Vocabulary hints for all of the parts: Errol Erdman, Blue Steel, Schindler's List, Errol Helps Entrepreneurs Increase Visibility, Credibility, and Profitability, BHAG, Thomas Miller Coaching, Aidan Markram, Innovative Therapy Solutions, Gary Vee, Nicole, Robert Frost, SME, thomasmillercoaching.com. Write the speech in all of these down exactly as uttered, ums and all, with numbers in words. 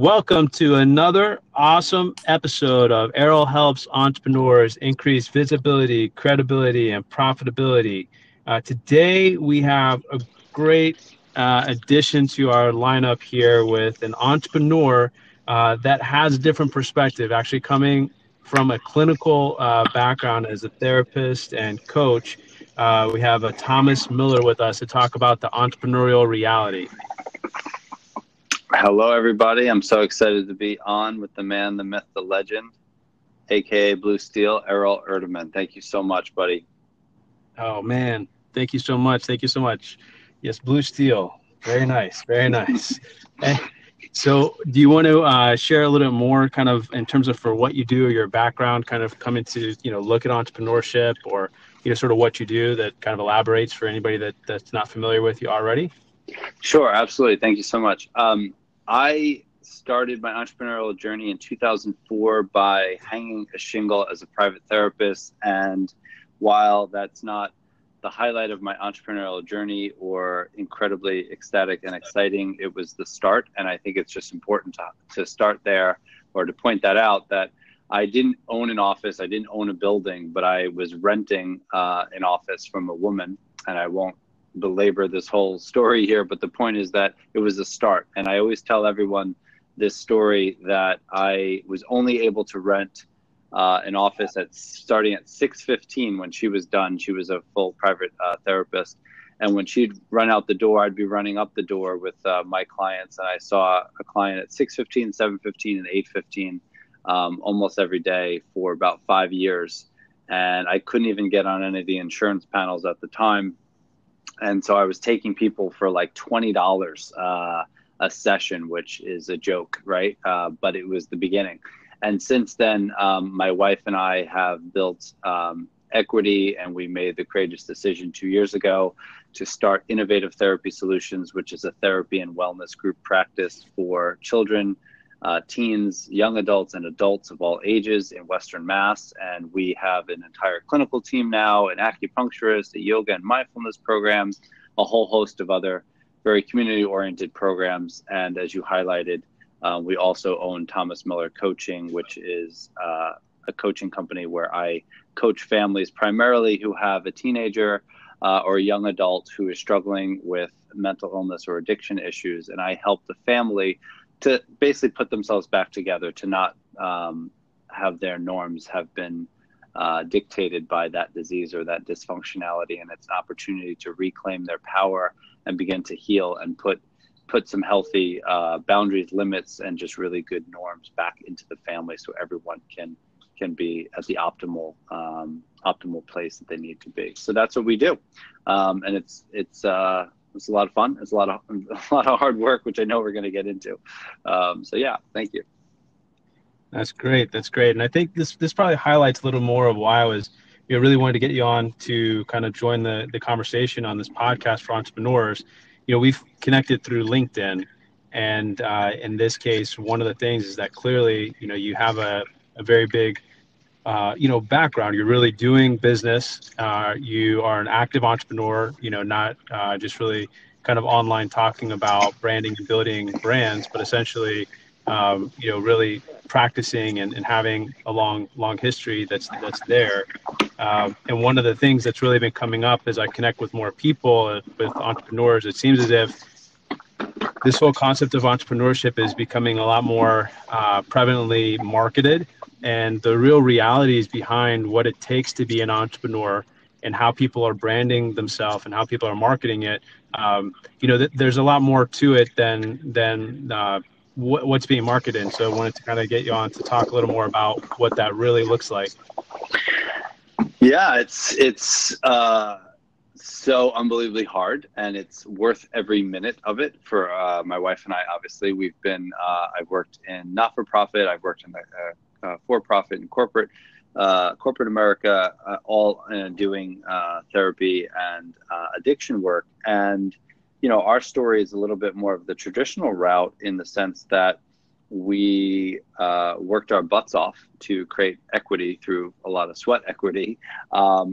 Welcome to another awesome episode of Errol Helps Entrepreneurs Increase Visibility, Credibility, and Profitability. Uh, today, we have a great uh, addition to our lineup here with an entrepreneur uh, that has a different perspective, actually coming from a clinical uh, background as a therapist and coach. Uh, we have a Thomas Miller with us to talk about the entrepreneurial reality. Hello, everybody. I'm so excited to be on with the man, the myth, the legend, a k a. Blue Steel, Errol Erdman. Thank you so much, buddy. Oh, man. Thank you so much. Thank you so much. Yes, Blue Steel. Very nice. Very nice. So do you want to uh, share a little bit more kind of in terms of for what you do or your background kind of coming to, you know, look at entrepreneurship or, you know, sort of what you do that kind of elaborates for anybody that, that's not familiar with you already? Sure. Absolutely. Thank you so much. Um, I started my entrepreneurial journey in two thousand four by hanging a shingle as a private therapist. And while that's not the highlight of my entrepreneurial journey or incredibly ecstatic and exciting, it was the start. And I think it's just important to, to start there or to point that out, that I didn't own an office. I didn't own a building, but I was renting uh, an office from a woman. And I won't belabor this whole story here, but the point is that it was a start. And I always tell everyone this story, that I was only able to rent Uh, an office at starting at six fifteen when she was done. She was a full private uh, therapist. And when she'd run out the door, I'd be running up the door with uh, my clients. And I saw a client at six fifteen, seven fifteen, and eight fifteen um, almost every day for about five years. And I couldn't even get on any of the insurance panels at the time. And so I was taking people for like twenty dollars uh, a session, which is a joke, right? Uh, but it was the beginning. And since then, um, my wife and I have built um, equity, and we made the courageous decision two years ago to start Innovative Therapy Solutions, which is a therapy and wellness group practice for children, uh, teens, young adults, and adults of all ages in Western Mass. And we have an entire clinical team now, an acupuncturist, a yoga and mindfulness programs, a whole host of other very community-oriented programs. And as you highlighted, Uh, we also own Thomas Miller Coaching, which is uh, a coaching company where I coach families primarily who have a teenager uh, or a young adult who is struggling with mental illness or addiction issues. And I help the family to basically put themselves back together, to not um, have their norms have been uh, dictated by that disease or that dysfunctionality. And it's an opportunity to reclaim their power and begin to heal and put put some healthy uh, boundaries, limits, and just really good norms back into the family, so everyone can can be at the optimal um, optimal place that they need to be. So that's what we do, um, and it's it's uh, it's a lot of fun. It's a lot of a lot of hard work, which I know we're going to get into. Um, so yeah, thank you. That's great. That's great, and I think this this probably highlights a little more of why I was you know, really wanted to get you on to kind of join the the conversation on this podcast for entrepreneurs. You know, we've connected through LinkedIn, and uh, in this case, one of the things is that clearly, you know, you have a, a very big, uh, you know, background. You're really doing business. Uh, you are an active entrepreneur, you know, not uh, just really kind of online talking about branding and building brands, but essentially, um, you know, really practicing and, and having a long, long history that's that's there. Um, and one of the things that's really been coming up as I connect with more people, with entrepreneurs, it seems as if this whole concept of entrepreneurship is becoming a lot more uh, prevalently marketed, and the real realities behind what it takes to be an entrepreneur and how people are branding themselves and how people are marketing it. Um, you know, th- there's a lot more to it than than uh, wh- what's being marketed. And so I wanted to kind of get you on to talk a little more about what that really looks like. Yeah, it's it's uh, so unbelievably hard, and it's worth every minute of it for uh, my wife and I. Obviously, we've been uh, I've worked in not-for-profit, I've worked in the uh, uh, for-profit and corporate uh, corporate America, uh, all uh, doing uh, therapy and uh, addiction work. And you know, our story is a little bit more of the traditional route, in the sense that we uh, worked our butts off to create equity through a lot of sweat equity. Um,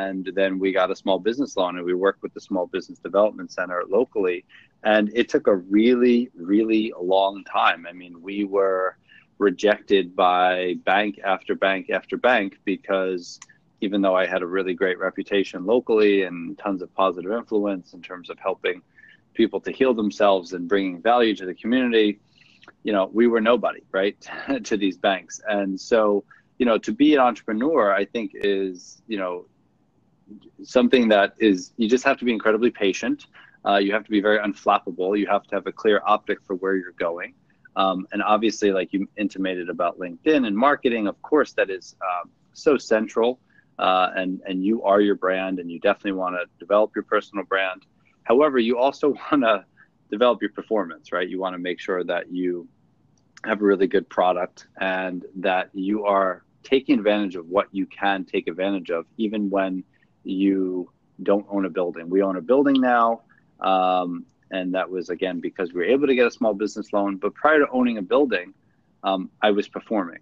and then we got a small business loan, and we worked with the Small Business Development Center locally And it took a really, really long time. I mean, we were rejected by bank after bank after bank because even though I had a really great reputation locally and tons of positive influence in terms of helping people to heal themselves and bringing value to the community, you know, we were nobody, right, to these banks. And so, you know, to be an entrepreneur, I think is, you know, something that is, you just have to be incredibly patient. Uh, you have to be very unflappable. You have to have a clear optic for where you're going. Um, and obviously, like you intimated about LinkedIn and marketing, of course, that is um, so central. Uh, and, and you are your brand, and you definitely want to develop your personal brand. However, you also want to develop your performance, right? You want to make sure that you have a really good product and that you are taking advantage of what you can take advantage of, even when you don't own a building. We own a building now. Um, and that was, again, because we were able to get a small business loan. But prior to owning a building, um, I was performing.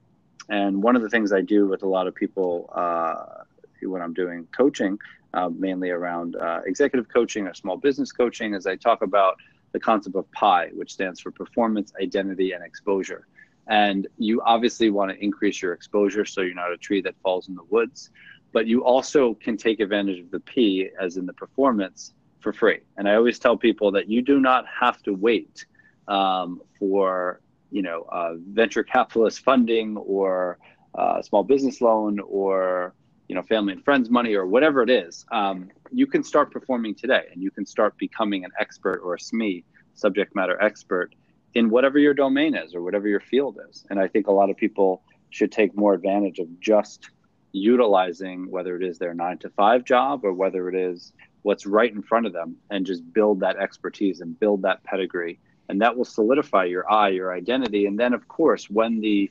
And one of the things I do with a lot of people uh, when I'm doing coaching, uh, mainly around uh, executive coaching or small business coaching, is I talk about the concept of P I, which stands for performance, identity, and exposure. And you obviously want to increase your exposure so you're not a tree that falls in the woods. But you also can take advantage of the P, as in the performance, for free. And I always tell people that you do not have to wait um, for, you know, uh, venture capitalist funding or uh, small business loan or, you know, family and friends money or whatever it is. Um, you can start performing today, and you can start becoming an expert or a S M E, subject matter expert, in whatever your domain is or whatever your field is. And I think a lot of people should take more advantage of just utilizing, whether it is their nine to five job or whether it is what's right in front of them, and just build that expertise and build that pedigree. And that will solidify your eye, your identity. And then, of course, when the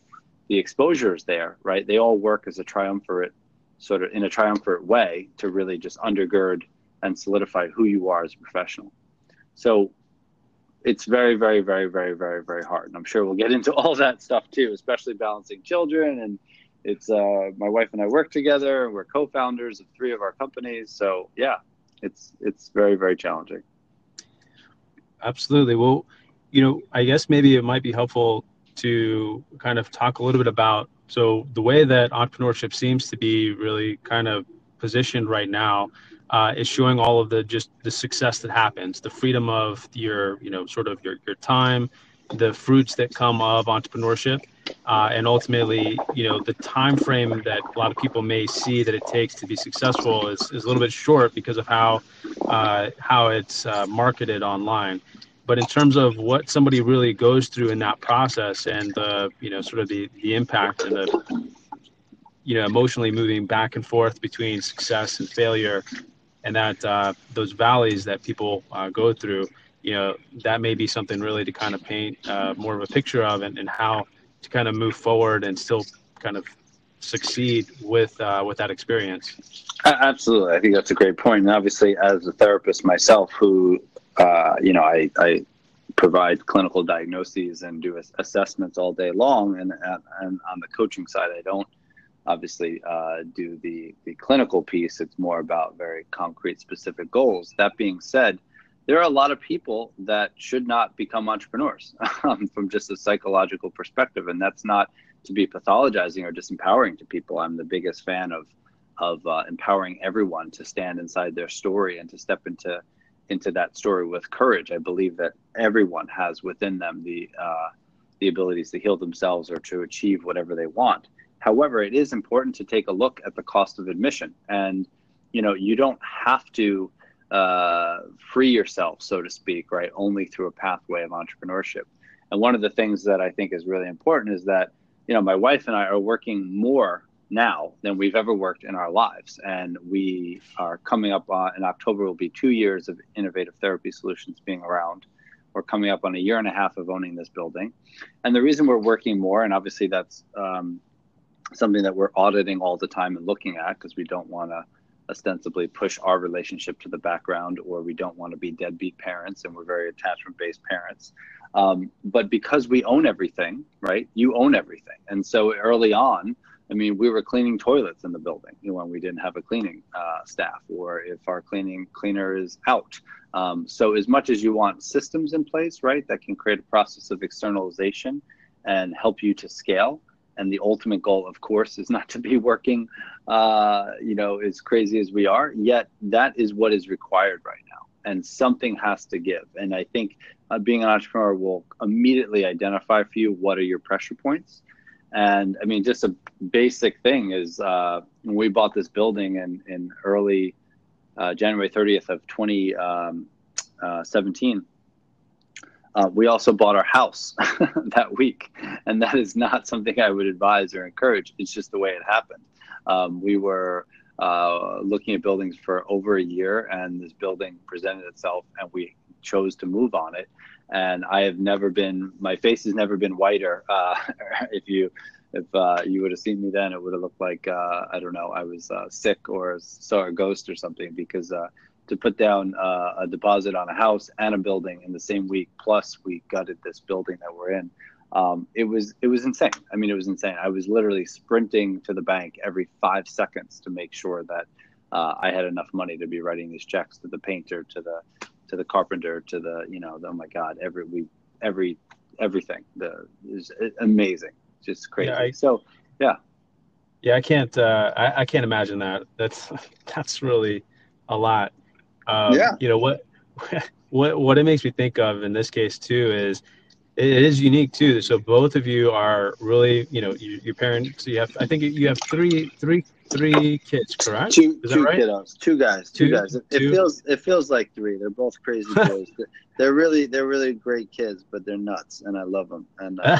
the exposure is there, right, they all work as a triumvirate, sort of in a triumvirate way, to really just undergird and solidify who you are as a professional. So it's very, very, very, very, very, very hard. And I'm sure we'll get into all that stuff, too, especially balancing children. And it's uh, my wife and I work together, and we're co-founders of three of our companies. So, yeah. It's it's very, very challenging. Absolutely. Well, you know, I guess maybe it might be helpful to kind of talk a little bit about, so the way that entrepreneurship seems to be really kind of positioned right now uh, is showing all of the just the success that happens, the freedom of your, you know, sort of your, your time, the fruits that come of entrepreneurship. Uh, and ultimately, you know, the time frame that a lot of people may see that it takes to be successful is, is a little bit short because of how uh, how it's uh, marketed online. But in terms of what somebody really goes through in that process and the, you know, sort of the, the impact and the, you know, emotionally moving back and forth between success and failure, and that uh, those valleys that people uh, go through, you know, that may be something really to kind of paint uh, more of a picture of, and, and how to kind of move forward and still kind of succeed with uh, with that experience. Absolutely. I think that's a great point. And obviously, as a therapist myself, who, uh, you know, I, I provide clinical diagnoses and do assessments all day long. And, and on the coaching side, I don't obviously uh, do the, the clinical piece. It's more about very concrete, specific goals. That being said, there are a lot of people that should not become entrepreneurs um, from just a psychological perspective. And that's not to be pathologizing or disempowering to people. I'm the biggest fan of of uh, empowering everyone to stand inside their story and to step into into that story with courage. I believe that everyone has within them the uh, the abilities to heal themselves or to achieve whatever they want. However, it is important to take a look at the cost of admission. And, you know, you don't have to uh free yourself, so to speak, right, only through a pathway of entrepreneurship. And one of the things that I think is really important is that, you know, my wife and I are working more now than we've ever worked in our lives, and we are coming up on, in October will be two years of Innovative Therapy Solutions being around. We're coming up on a year and a half of owning this building, and the reason we're working more, and obviously that's um something that we're auditing all the time and looking at, because we don't want to ostensibly push our relationship to the background, or we don't want to be deadbeat parents, and we're very attachment-based parents. Um, but because we own everything, right, you own everything. And so early on, I mean, we were cleaning toilets in the building, you know, when we didn't have a cleaning uh, staff, or if our cleaning cleaner is out, Um, so as much as you want systems in place, right, that can create a process of externalization and help you to scale. And the ultimate goal, of course, is not to be working, uh, you know, as crazy as we are. Yet that is what is required right now. And something has to give. And I think uh, being an entrepreneur will immediately identify for you what are your pressure points. And I mean, just a basic thing is uh, when we bought this building in, in early uh, January thirtieth of twenty seventeen. Uh, we also bought our house that week, and that is not something I would advise or encourage. It's just the way it happened. Um, we were uh, looking at buildings for over a year, and this building presented itself, and we chose to move on it. And I have never been, my face has never been whiter. Uh, if you if uh, you would have seen me then, it would have looked like, uh, I don't know, I was uh, sick or saw a ghost or something, because uh, to put down uh, a deposit on a house and a building in the same week, plus we gutted this building that we're in. Um, it was it was insane. I mean, it was insane. I was literally sprinting to the bank every five seconds to make sure that uh, I had enough money to be writing these checks to the painter, to the to the carpenter, to the, you know, the, oh my God, every we every everything. The it was amazing, just crazy. Yeah, I, so yeah, yeah. I can't uh, I I can't imagine that. That's that's really a lot. Um, yeah. You know, what, what, what it makes me think of in this case too, is it is unique too. So both of you are really, you know, your, your parents, so you have, I think you have three, three, three kids, correct? Two, is that two right? Kiddos, two guys, two, two guys. It, two. it feels, it feels like three. They're both crazy boys. They're really, they're really great kids, but they're nuts and I love them. And uh,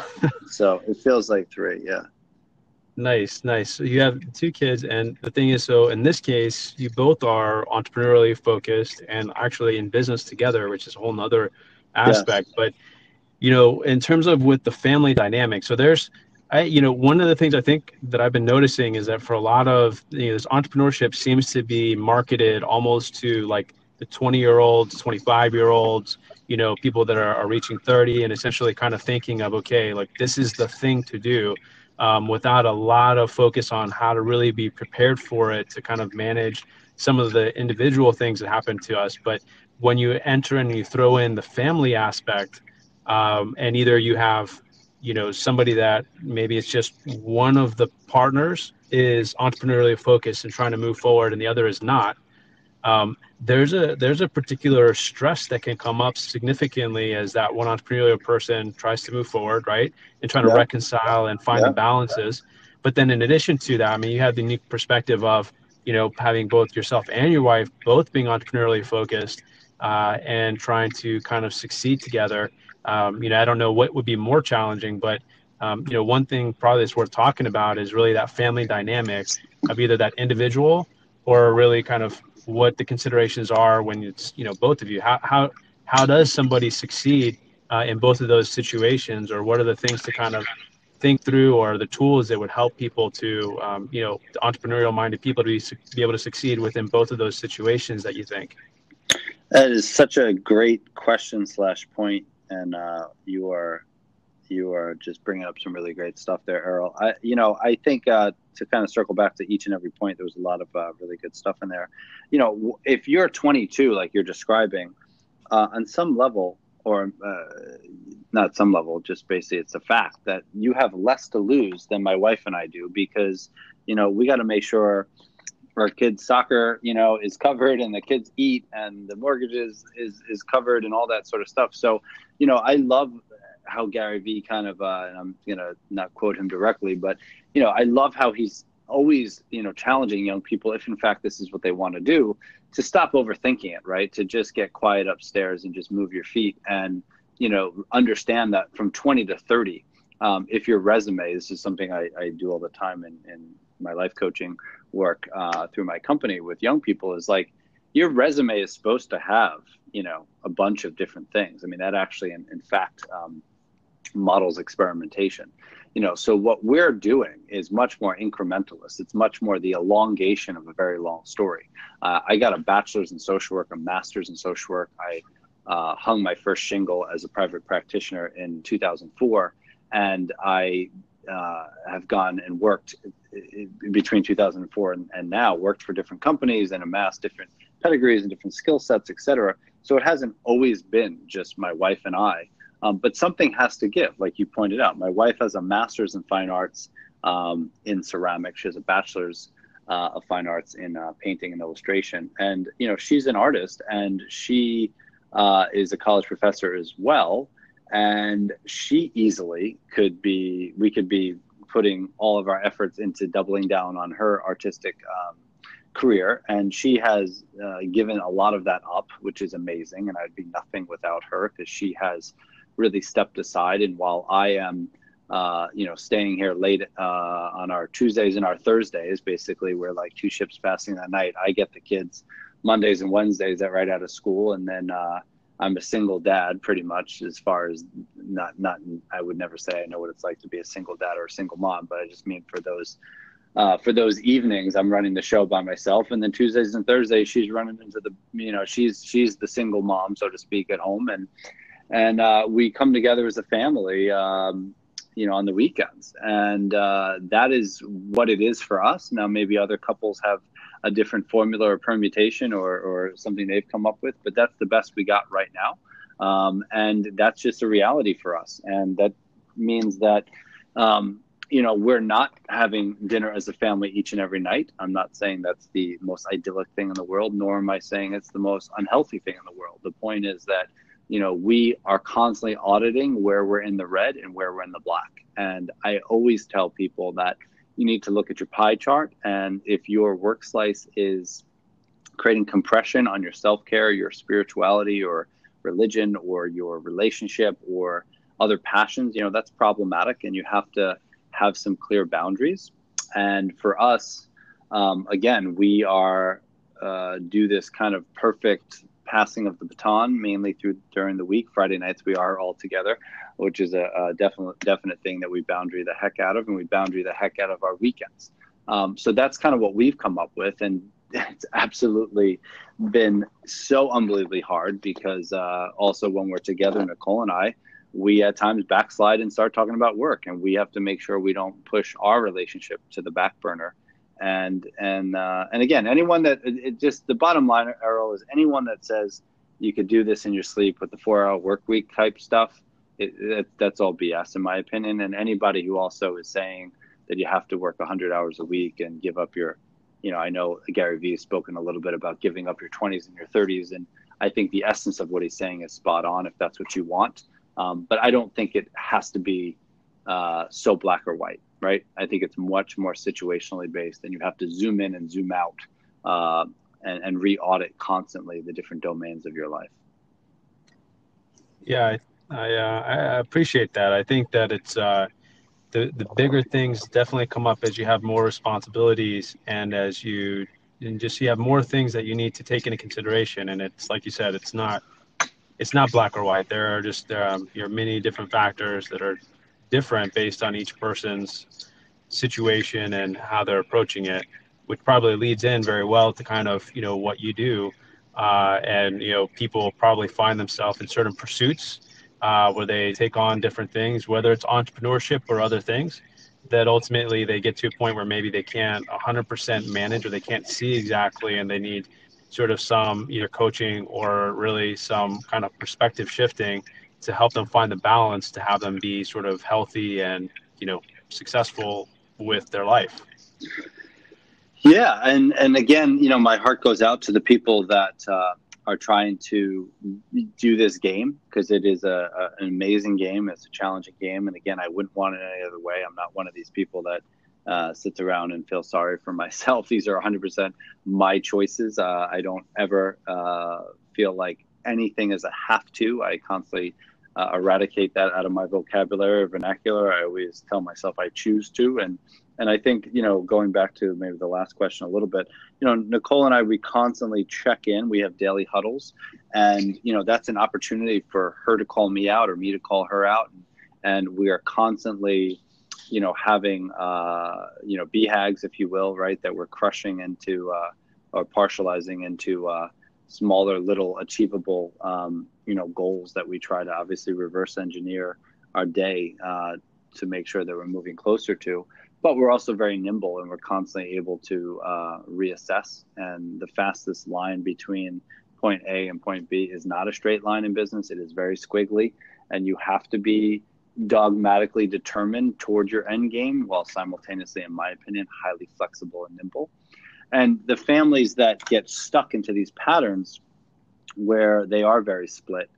so it feels like three. Yeah. Nice, nice. So you have two kids, and the thing is, so in this case, you both are entrepreneurially focused and actually in business together, which is a whole nother aspect. Yes. But, you know, in terms of with the family dynamic, so there's, I, you know, one of the things I think that I've been noticing is that for a lot of, you know, this entrepreneurship seems to be marketed almost to like the twenty-year-olds, twenty-five-year-olds, you know, people that are, are reaching thirty and essentially kind of thinking of, okay, like this is the thing to do. Um, without a lot of focus on how to really be prepared for it, to kind of manage some of the individual things that happen to us. But when you enter and you throw in the family aspect, um, and either you have, you know, somebody that maybe it's just one of the partners is entrepreneurially focused and trying to move forward and the other is not, um, there's a there's a particular stress that can come up significantly as that one entrepreneurial person tries to move forward, right, and trying yeah. to reconcile and find yeah. the balances. But then in addition to that, I mean, you have the unique perspective of, you know, having both yourself and your wife both being entrepreneurially focused uh, and trying to kind of succeed together. Um, you know, I don't know what would be more challenging, but, um, you know, one thing probably that's worth talking about is really that family dynamics of either that individual or really kind of what the considerations are when it's, you know, both of you. How how how does somebody succeed uh, in both of those situations, or what are the things to kind of think through, or the tools that would help people to, um, you know, entrepreneurial-minded people to be, be able to succeed within both of those situations that you think? That is such a great question slash point, and uh, you are you are just bringing up some really great stuff there, Errol. I, you know, I think uh, to kind of circle back to each and every point, there was a lot of uh, really good stuff in there. You know, if you're twenty-two, like you're describing, uh, on some level, or uh, not some level, just basically it's a fact that you have less to lose than my wife and I do, because, you know, we got to make sure our kids' soccer, you know, is covered, and the kids eat, and the mortgages is, is covered, and all that sort of stuff. So, you know, I love how Gary Vee kind of, uh, and I'm going to not quote him directly, but, you know, I love how he's always, you know, challenging young people, if in fact this is what they want to do, to stop overthinking it, right? To just get quiet upstairs and just move your feet, and, you know, understand that from twenty to thirty, um, if your resume, this is something I, I do all the time in, in my life coaching work uh, through my company with young people, is like, your resume is supposed to have, you know, a bunch of different things. I mean, that actually, in, in fact, um, models experimentation, you know. So what we're doing is much more incrementalist. It's much more the elongation of a very long story. Uh, I got a bachelor's in social work, a master's in social work. I uh, hung my first shingle as a private practitioner in two thousand four, and I uh, have gone and worked between two thousand four and, and now, worked for different companies and amassed different pedigrees and different skill sets, et cetera. So it hasn't always been just my wife and I, um, but something has to give. Like you pointed out, my wife has a master's in fine arts um, in ceramics. She has a bachelor's uh, of fine arts in uh, painting and illustration. And, you know, she's an artist, and she uh, is a college professor as well. And she easily could be, we could be putting all of our efforts into doubling down on her artistic um, career. And she has uh, given a lot of that up, which is amazing. And I'd be nothing without her, because she has really stepped aside. And while I am, uh, you know, staying here late uh, on our Tuesdays and our Thursdays, basically we're like two ships passing that night. I get the kids Mondays and Wednesdays that right out of school. And then, uh, I'm a single dad, pretty much, as far as not, not, I would never say I know what it's like to be a single dad or a single mom, but I just mean for those, uh, for those evenings, I'm running the show by myself. And then Tuesdays and Thursdays, she's running into the, you know, she's, she's the single mom, so to speak, at home. And, and, uh, we come together as a family, um, you know, on the weekends. And, uh, that is what it is for us. Now, maybe other couples have a different formula or permutation or, or something they've come up with, but that's the best we got right now. Um, and that's just a reality for us. And that means that, um, you know, we're not having dinner as a family each and every night. I'm not saying that's the most idyllic thing in the world, nor am I saying it's the most unhealthy thing in the world. The point is that, you know, we are constantly auditing where we're in the red and where we're in the black. And I always tell people that you need to look at your pie chart, and if your work slice is creating compression on your self-care, your spirituality or religion or your relationship or other passions, you know, that's problematic, and you have to have some clear boundaries. And for us, um, again, we are uh, do this kind of perfect passing of the baton, mainly through during the week. Friday nights we are all together, which is a, a definite definite thing that we boundary the heck out of, and we boundary the heck out of our weekends. Um, so that's kind of what we've come up with, and it's absolutely been so unbelievably hard, because uh, also when we're together, Nicole and I, we at times backslide and start talking about work, and we have to make sure we don't push our relationship to the back burner. And, and, uh, and again, anyone that it, it just, the bottom line, Errol, is anyone that says you could do this in your sleep with the four hour work week type stuff, it, it, that's all B S in my opinion. And anybody who also is saying that you have to work a hundred hours a week and give up your, you know, I know Gary Vee has spoken a little bit about giving up your twenties and your thirties. And I think the essence of what he's saying is spot on if that's what you want. Um, but I don't think it has to be, uh, so black or white. Right. I think it's much more situationally based, and you have to zoom in and zoom out uh, and, and re-audit constantly the different domains of your life. Yeah, I I, uh, I appreciate that. I think that it's uh, the, the bigger things definitely come up as you have more responsibilities, and as you and just you have more things that you need to take into consideration. And it's like you said, it's not it's not black or white. There are just um, there are many different factors that are different based on each person's situation and how they're approaching it, which probably leads in very well to kind of, you know, what you do. Uh, and, you know, people probably find themselves in certain pursuits uh, where they take on different things, whether it's entrepreneurship or other things, that ultimately they get to a point where maybe they can't one hundred percent manage, or they can't see exactly, and they need sort of some either coaching or really some kind of perspective shifting to help them find the balance, to have them be sort of healthy and, you know, successful with their life. Yeah. And, and again, you know, my heart goes out to the people that uh, are trying to do this game, because it is a, a, an amazing game. It's a challenging game. And again, I wouldn't want it any other way. I'm not one of these people that uh, sits around and feels sorry for myself. These are one hundred percent my choices. Uh, I don't ever uh, feel like anything is a have to. I constantly uh, eradicate that out of my vocabulary or vernacular. I always tell myself I choose to. And, and I think, you know, going back to maybe the last question a little bit, you know, Nicole and I, we constantly check in. We have daily huddles, and, you know, that's an opportunity for her to call me out or me to call her out. And, and we are constantly, you know, having, uh, you know, B HAGs, if you will, right, that we're crushing into uh, or partializing into uh, smaller, little achievable, um, you know, goals that we try to obviously reverse engineer our day uh, to make sure that we're moving closer to. But we're also very nimble, and we're constantly able to uh, reassess. And the fastest line between point A and point B is not a straight line in business. It is very squiggly, and you have to be dogmatically determined towards your end game while simultaneously, in my opinion, highly flexible and nimble. And the families that get stuck into these patterns where they are very split,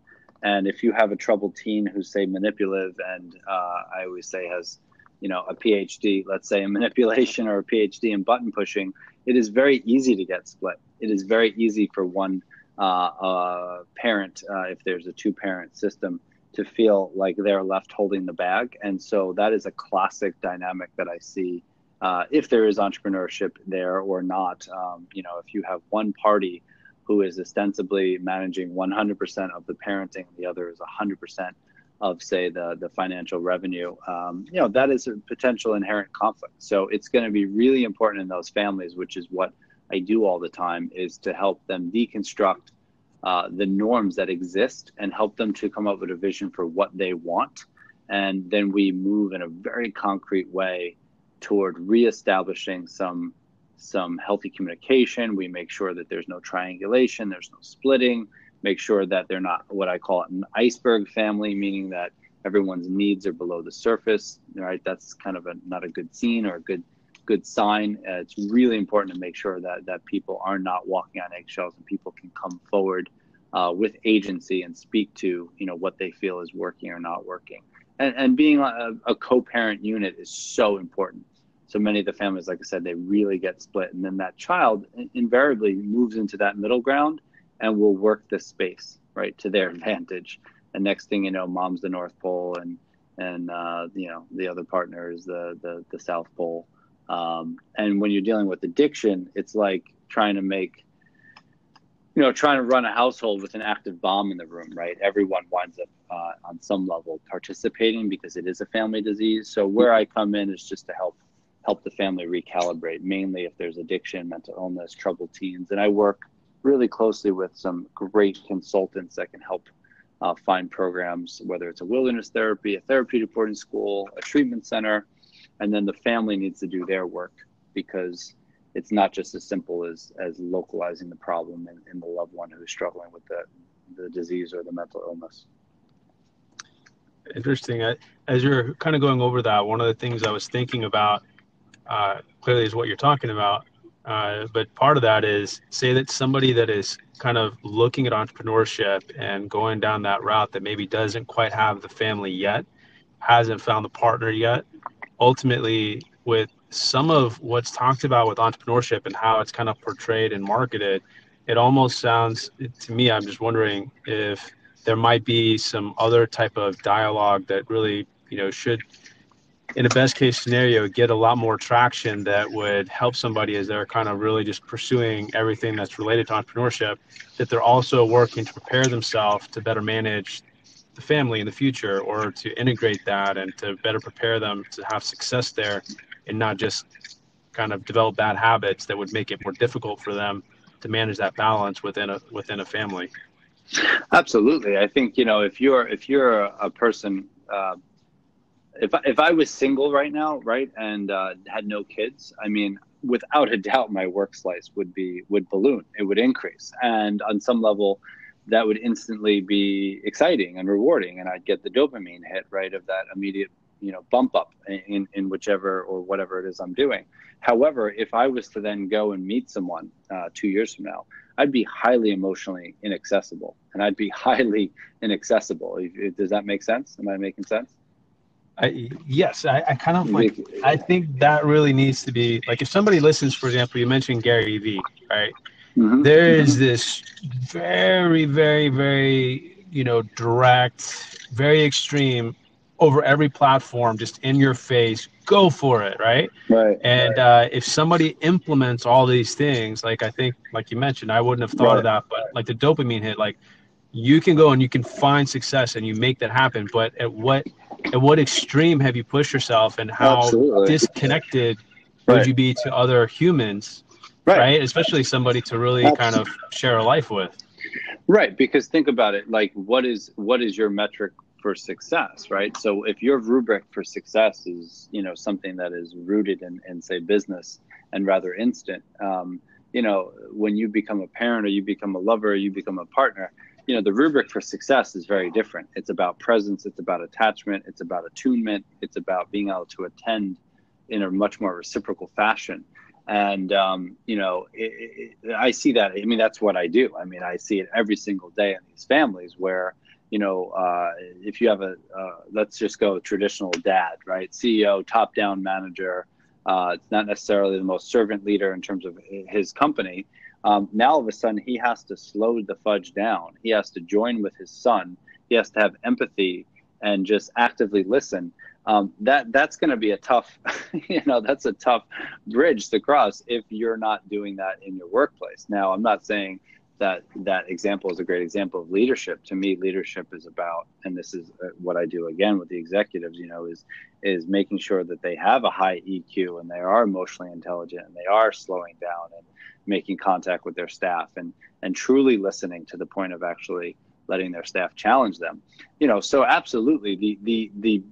and if you have a troubled teen who's, say, manipulative and uh, I always say has, you know, a P H D, let's say, in manipulation or a P H D in button pushing, it is very easy to get split. It is very easy for one uh, uh, parent, uh, if there's a two-parent system, to feel like they're left holding the bag. And so that is a classic dynamic that I see uh, if there is entrepreneurship there or not. Um, you know, if you have one party who is ostensibly managing one hundred percent of the parenting, the other is one hundred percent of, say, the, the financial revenue, um, you know, that is a potential inherent conflict. So it's going to be really important in those families, which is what I do all the time, is to help them deconstruct Uh, the norms that exist and help them to come up with a vision for what they want. And then we move in a very concrete way toward reestablishing some some healthy communication. We make sure that there's no triangulation, there's no splitting, make sure that they're not what I call an iceberg family, meaning that everyone's needs are below the surface, right? That's kind of a, not a good scene or a good good sign. Uh, it's really important to make sure that that people are not walking on eggshells and people can come forward uh, with agency and speak to, you know, what they feel is working or not working. And, and being a, a co-parent unit is so important. So many of the families, like I said, they really get split. And then that child invariably moves into that middle ground and will work the space, right, to their advantage. And next thing you know, mom's the North Pole and, and uh, you know, the other partner is the, the, the South Pole. Um, and when you're dealing with addiction, it's like trying to make, you know, trying to run a household with an active bomb in the room, right? Everyone winds up uh, on some level participating because it is a family disease. So where I come in is just to help help the family recalibrate, mainly if there's addiction, mental illness, troubled teens. And I work really closely with some great consultants that can help uh, find programs, whether it's a wilderness therapy, a therapeutic boarding school, a treatment center. And then the family needs to do their work, because it's not just as simple as as localizing the problem in, in the loved one who's struggling with the, the disease or the mental illness. Interesting. I, as you're kind of going over that, one of the things I was thinking about uh, clearly is what you're talking about. Uh, but part of that is, say that somebody that is kind of looking at entrepreneurship and going down that route that maybe doesn't quite have the family yet, hasn't found the partner yet. Ultimately, with some of what's talked about with entrepreneurship and how it's kind of portrayed and marketed, it almost sounds to me, I'm just wondering if there might be some other type of dialogue that really, you know, should, in a best case scenario, get a lot more traction that would help somebody as they're kind of really just pursuing everything that's related to entrepreneurship, that they're also working to prepare themselves to better manage the family in the future, or to integrate that and to better prepare them to have success there and not just kind of develop bad habits that would make it more difficult for them to manage that balance within a within a family. Absolutely. I think, you know, if you're if you're a, a person, uh, if, if I was single right now, right, and uh, had no kids, I mean, without a doubt, my work slice would be would balloon. It would increase. And on some level, that would instantly be exciting and rewarding, and I'd get the dopamine hit, right, of that immediate, you know, bump up in, in whichever or whatever it is I'm doing. However, if I was to then go and meet someone uh, two years from now, I'd be highly emotionally inaccessible, and I'd be highly inaccessible. Does that make sense? Am I making sense? I, yes, I, I kind of like, I think that really needs to be, like, if somebody listens, for example, you mentioned Gary Vee, right? Mm-hmm. There is this very, very, very, you know, direct, very extreme over every platform, just in your face, go for it, right? Right. And right. Uh, if somebody implements all these things, like I think, like you mentioned, I wouldn't have thought right. of that, but like the dopamine hit, like you can go and you can find success and you make that happen. But at what at what extreme have you pushed yourself, and how Absolutely. disconnected right. would you be to other humans? Right. right, especially somebody to really Absolutely. kind of share a life with. Right, because think about it, like what is what is your metric for success, right? So if your rubric for success is, you know, something that is rooted in, in say, business and rather instant, um, you know, when you become a parent or you become a lover, or you become a partner, you know, the rubric for success is very different. It's about presence. It's about attachment. It's about attunement. It's about being able to attend in a much more reciprocal fashion. And, um, you know, it, it, I see that. I mean, that's what I do. I mean, I see it every single day in these families where, you know, uh, if you have a, uh, let's just go traditional dad, right? C E O, top down manager. Uh, it's not necessarily the most servant leader in terms of his company. Um, now, all of a sudden, he has to slow the fudge down. He has to join with his son. He has to have empathy and just actively listen. Um, that that's going to be a tough, you know, that's a tough bridge to cross if you're not doing that in your workplace. Now, I'm not saying that that example is a great example of leadership. To me, leadership is about, and this is what I do again with the executives, you know, is is making sure that they have a high E Q and they are emotionally intelligent and they are slowing down and making contact with their staff and and truly listening to the point of actually letting their staff challenge them. You know, so absolutely the the the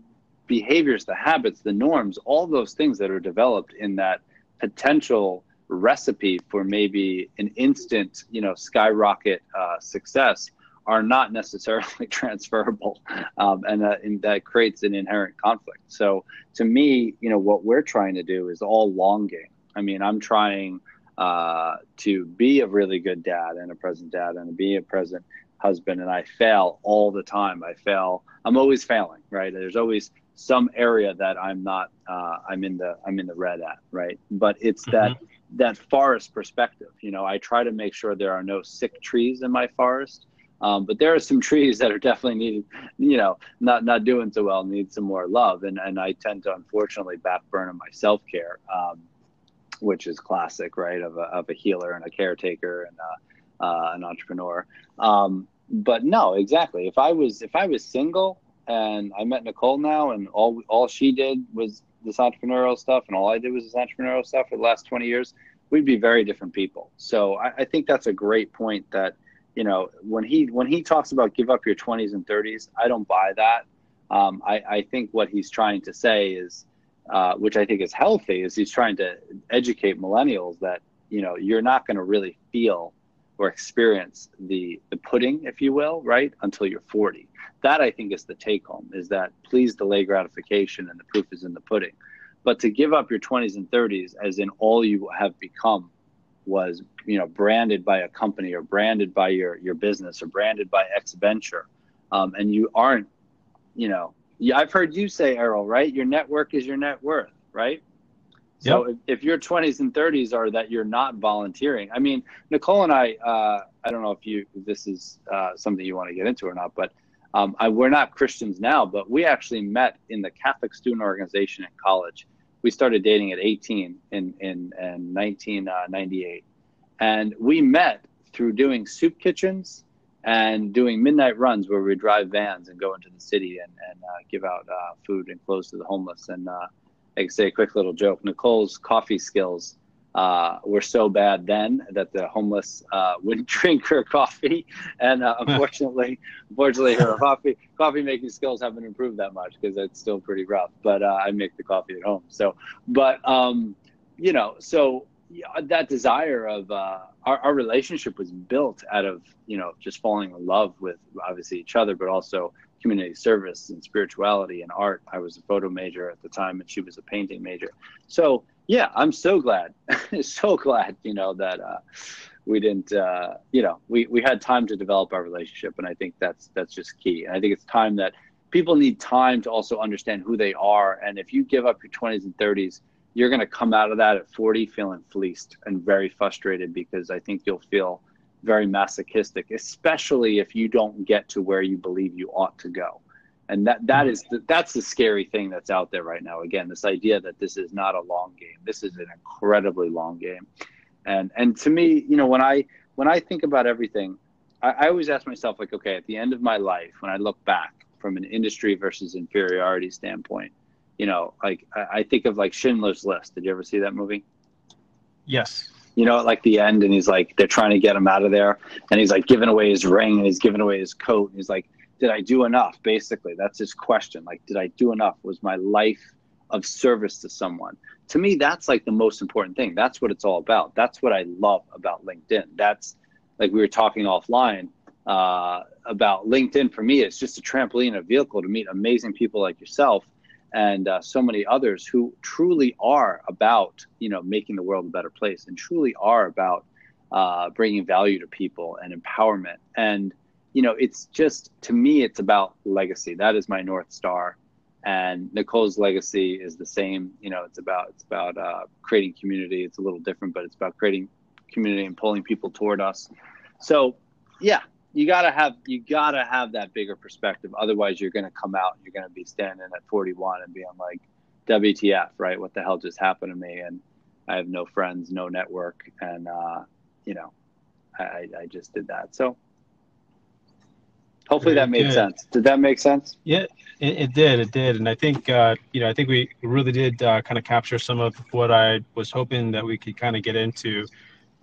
behaviors, the habits, the norms, all those things that are developed in that potential recipe for maybe an instant, you know, skyrocket uh, success are not necessarily transferable. Um, and, uh, and that creates an inherent conflict. So to me, you know, what we're trying to do is all long game. I mean, I'm trying uh, to be a really good dad and a present dad and be a present husband. And I fail all the time. I fail. I'm always failing, right? There's always some area that I'm not, uh, I'm in the, I'm in the red at, right? But it's mm-hmm. that, that forest perspective. You know, I try to make sure there are no sick trees in my forest, um, but there are some trees that are definitely needed, you know, not, not doing so well, need some more love. And, and I tend to, unfortunately, backburner my self-care, um, which is classic, right, of a, of a healer and a caretaker and uh, uh, an entrepreneur. Um, but no, exactly. If I was, if I was single and I met Nicole now and all, all she did was this entrepreneurial stuff and all I did was this entrepreneurial stuff for the last twenty years, we'd be very different people. So I, I think that's a great point that, you know, when he, when he talks about give up your twenties and thirties, I don't buy that. Um, I, I think what he's trying to say is, uh, which I think is healthy, is he's trying to educate millennials that, you know, you're not going to really feel or experience the, the pudding, if you will, right, until you're forty. That, I think, is the take-home, is that please delay gratification and the proof is in the pudding. But to give up your twenties and thirties, as in all you have become was, you know, branded by a company or branded by your, your business or branded by X venture, um, and you aren't, you know, I've heard you say, Errol, right, your network is your net worth, right? So yep. if, if your twenties and thirties are that you're not volunteering, I mean, Nicole and I, uh, I don't know if you, this is uh, something you want to get into or not, but um, I, we're not Christians now, but we actually met in the Catholic student organization in college. We started dating at eighteen in, in, in nineteen ninety-eight. And we met through doing soup kitchens and doing midnight runs where we drive vans and go into the city and, and uh, give out uh, food and clothes to the homeless. And, uh, I can say a quick little joke. Nicole's coffee skills uh, were so bad then that the homeless uh, wouldn't drink her coffee, and uh, unfortunately, unfortunately, her coffee coffee making skills haven't improved that much because it's still pretty rough. But uh, I make the coffee at home. So, but um, you know, so that desire of uh, our, our relationship was built out of, you know, just falling in love with obviously each other, but also community service and spirituality and art. I was a photo major at the time and she was a painting major. So yeah, I'm so glad, so glad, you know, that uh, we didn't, uh, you know, we, we had time to develop our relationship. And I think that's, that's just key. And I think it's time that people need time to also understand who they are. And if you give up your twenties and thirties, you're going to come out of that at forty feeling fleeced and very frustrated, because I think you'll feel very masochistic, especially if you don't get to where you believe you ought to go. And that that is the, that's the scary thing that's out there right now. Again, this idea that this is not a long game. This is an incredibly long game. And and to me, you know, when I when I think about everything, I, I always ask myself, like, okay, at the end of my life, when I look back from an industry versus inferiority standpoint, you know, like I, I think of like Schindler's List. Did you ever see that movie? Yes. You know, like the end, and he's like, they're trying to get him out of there, and he's like giving away his ring, and he's giving away his coat, and he's like, did I do enough? Basically, that's his question. Like, did I do enough? Was my life of service to someone. To me, that's like the most important thing. That's what it's all about. That's what I love about LinkedIn. That's like we were talking offline uh, about LinkedIn. For me, it's just a trampoline, a vehicle to meet amazing people like yourself and uh, so many others who truly are about, you know, making the world a better place, and truly are about uh, bringing value to people and empowerment. And, you know, it's just, to me, it's about legacy. That is my North Star. And Nicole's legacy is the same. You know, it's about, it's about uh, creating community. It's a little different, but it's about creating community and pulling people toward us. So yeah, you gotta have, you gotta have that bigger perspective. Otherwise you're going to come out and you're going to be standing at forty-one and being like, W T F, right? What the hell just happened to me? And I have no friends, no network. And, uh, you know, I, I just did that. So hopefully that made sense. Did that make sense? Yeah, it, it did. It did. And I think, uh, you know, I think we really did uh, kind of capture some of what I was hoping that we could kind of get into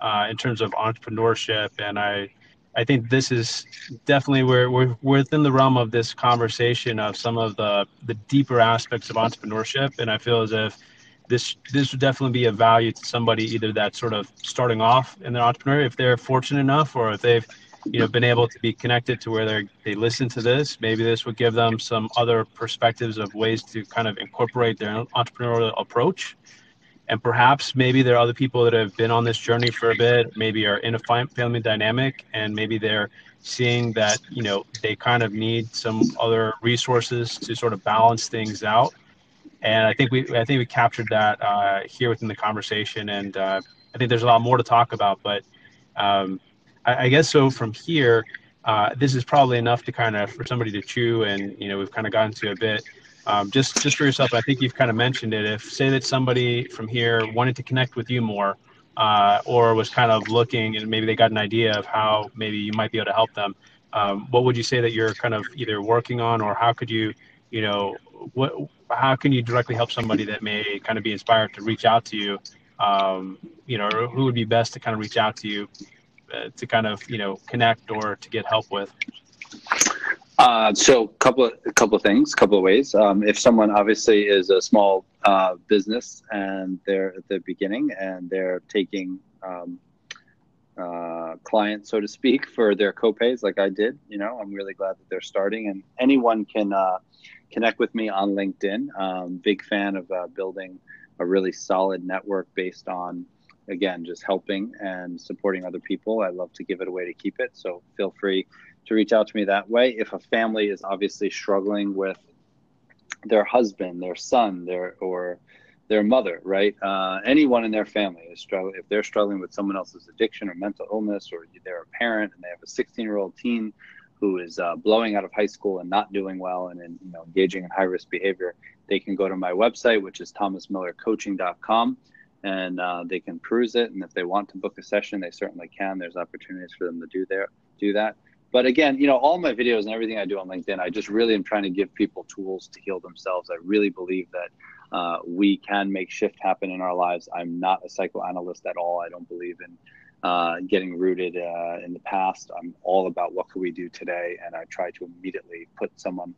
uh, in terms of entrepreneurship. And I, I think this is definitely where we're within the realm of this conversation of some of the, the deeper aspects of entrepreneurship. And I feel as if this, this would definitely be of value to somebody, either that's sort of starting off in their entrepreneur, if they're fortunate enough, or if they've, you know, been able to be connected to where they they listen to this. Maybe this would give them some other perspectives of ways to kind of incorporate their own entrepreneurial approach. And perhaps maybe there are other people that have been on this journey for a bit, maybe are in a family dynamic, and maybe they're seeing that, you know, they kind of need some other resources to sort of balance things out. And I think we I think we captured that uh, here within the conversation. And uh, I think there's a lot more to talk about, but um, I guess so from here, uh, this is probably enough to kind of, for somebody to chew. And, you know, we've kind of gotten to a bit, um, just, just for yourself. I think you've kind of mentioned it. If say that somebody from here wanted to connect with you more, uh, or was kind of looking and maybe they got an idea of how maybe you might be able to help them. Um, what would you say that you're kind of either working on, or how could you, you know, what, how can you directly help somebody that may kind of be inspired to reach out to you? Um, you know, or who would be best to kind of reach out to you to kind of, you know, connect or to get help with? Uh, so couple of, a couple of things, couple of ways. Um, if someone obviously is a small uh, business and they're at the beginning and they're taking um, uh, clients, so to speak, for their co-pays like I did, you know, I'm really glad that they're starting. And anyone can uh, connect with me on LinkedIn. Um, big fan of uh, building a really solid network based on, again, just helping and supporting other people. I love to give it away to keep it. So feel free to reach out to me that way. If a family is obviously struggling with their husband, their son, their or their mother, right? Uh, anyone in their family is struggling. If they're struggling with someone else's addiction or mental illness, or they're a parent and they have a sixteen-year-old teen who is uh, blowing out of high school and not doing well and, and you know, engaging in high-risk behavior, they can go to my website, which is thomas miller coaching dot com. And uh, they can peruse it. And if they want to book a session, they certainly can. There's opportunities for them to do there, do that. But again, you know, all my videos and everything I do on LinkedIn, I just really am trying to give people tools to heal themselves. I really believe that uh, we can make shift happen in our lives. I'm not a psychoanalyst at all. I don't believe in uh, getting rooted uh, in the past. I'm all about what can we do today. And I try to immediately put someone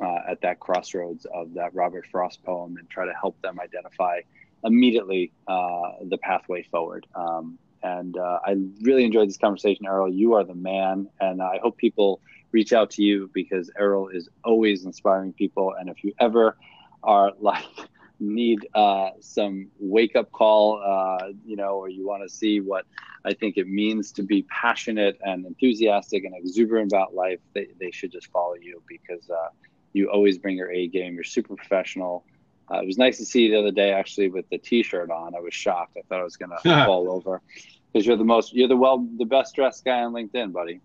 uh, at that crossroads of that Robert Frost poem and try to help them identify immediately uh, the pathway forward. Um, and uh, I really enjoyed this conversation, Errol. You are the man. And I hope people reach out to you, because Errol is always inspiring people. And if you ever are like, need uh, some wake up call, uh, you know, or you want to see what I think it means to be passionate and enthusiastic and exuberant about life, they, they should just follow you, because uh, you always bring your A game. You're super professional. Uh, it was nice to see you the other day, actually, with the T-shirt on. I was shocked. I thought I was going to fall over, because you're the most, you're the well, the best dressed guy on LinkedIn, buddy.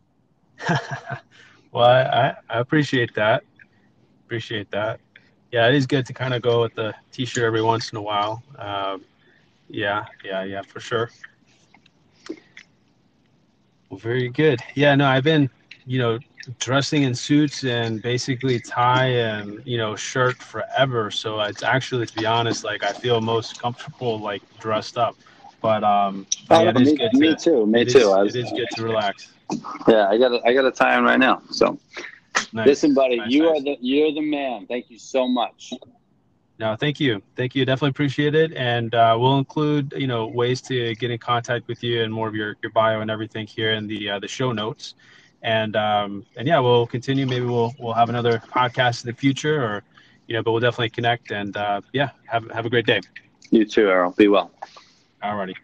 Well, I, I appreciate that. Appreciate that. Yeah, it is good to kind of go with the T-shirt every once in a while. Um, yeah, yeah, yeah, for sure. Well, very good. Yeah, no, I've been, you know, dressing in suits and basically tie and, you know, shirt forever. So it's actually, to be honest, like I feel most comfortable like dressed up. But um, oh, yeah, it me, is good me to, too. Me it too. Is, I was, it is good to relax. Yeah, I got I got a tie on right now. So nice. Listen, buddy, nice, you nice. are the you're the man. Thank you so much. No, thank you. Thank you. Definitely appreciate it. And uh, we'll include, you know, ways to get in contact with you and more of your, your bio and everything here in the uh, the show notes. And um, and yeah, we'll continue. Maybe we'll we'll have another podcast in the future, or you know, but we'll definitely connect. And uh, yeah, have have a great day. You too, Errol. Be well. All righty.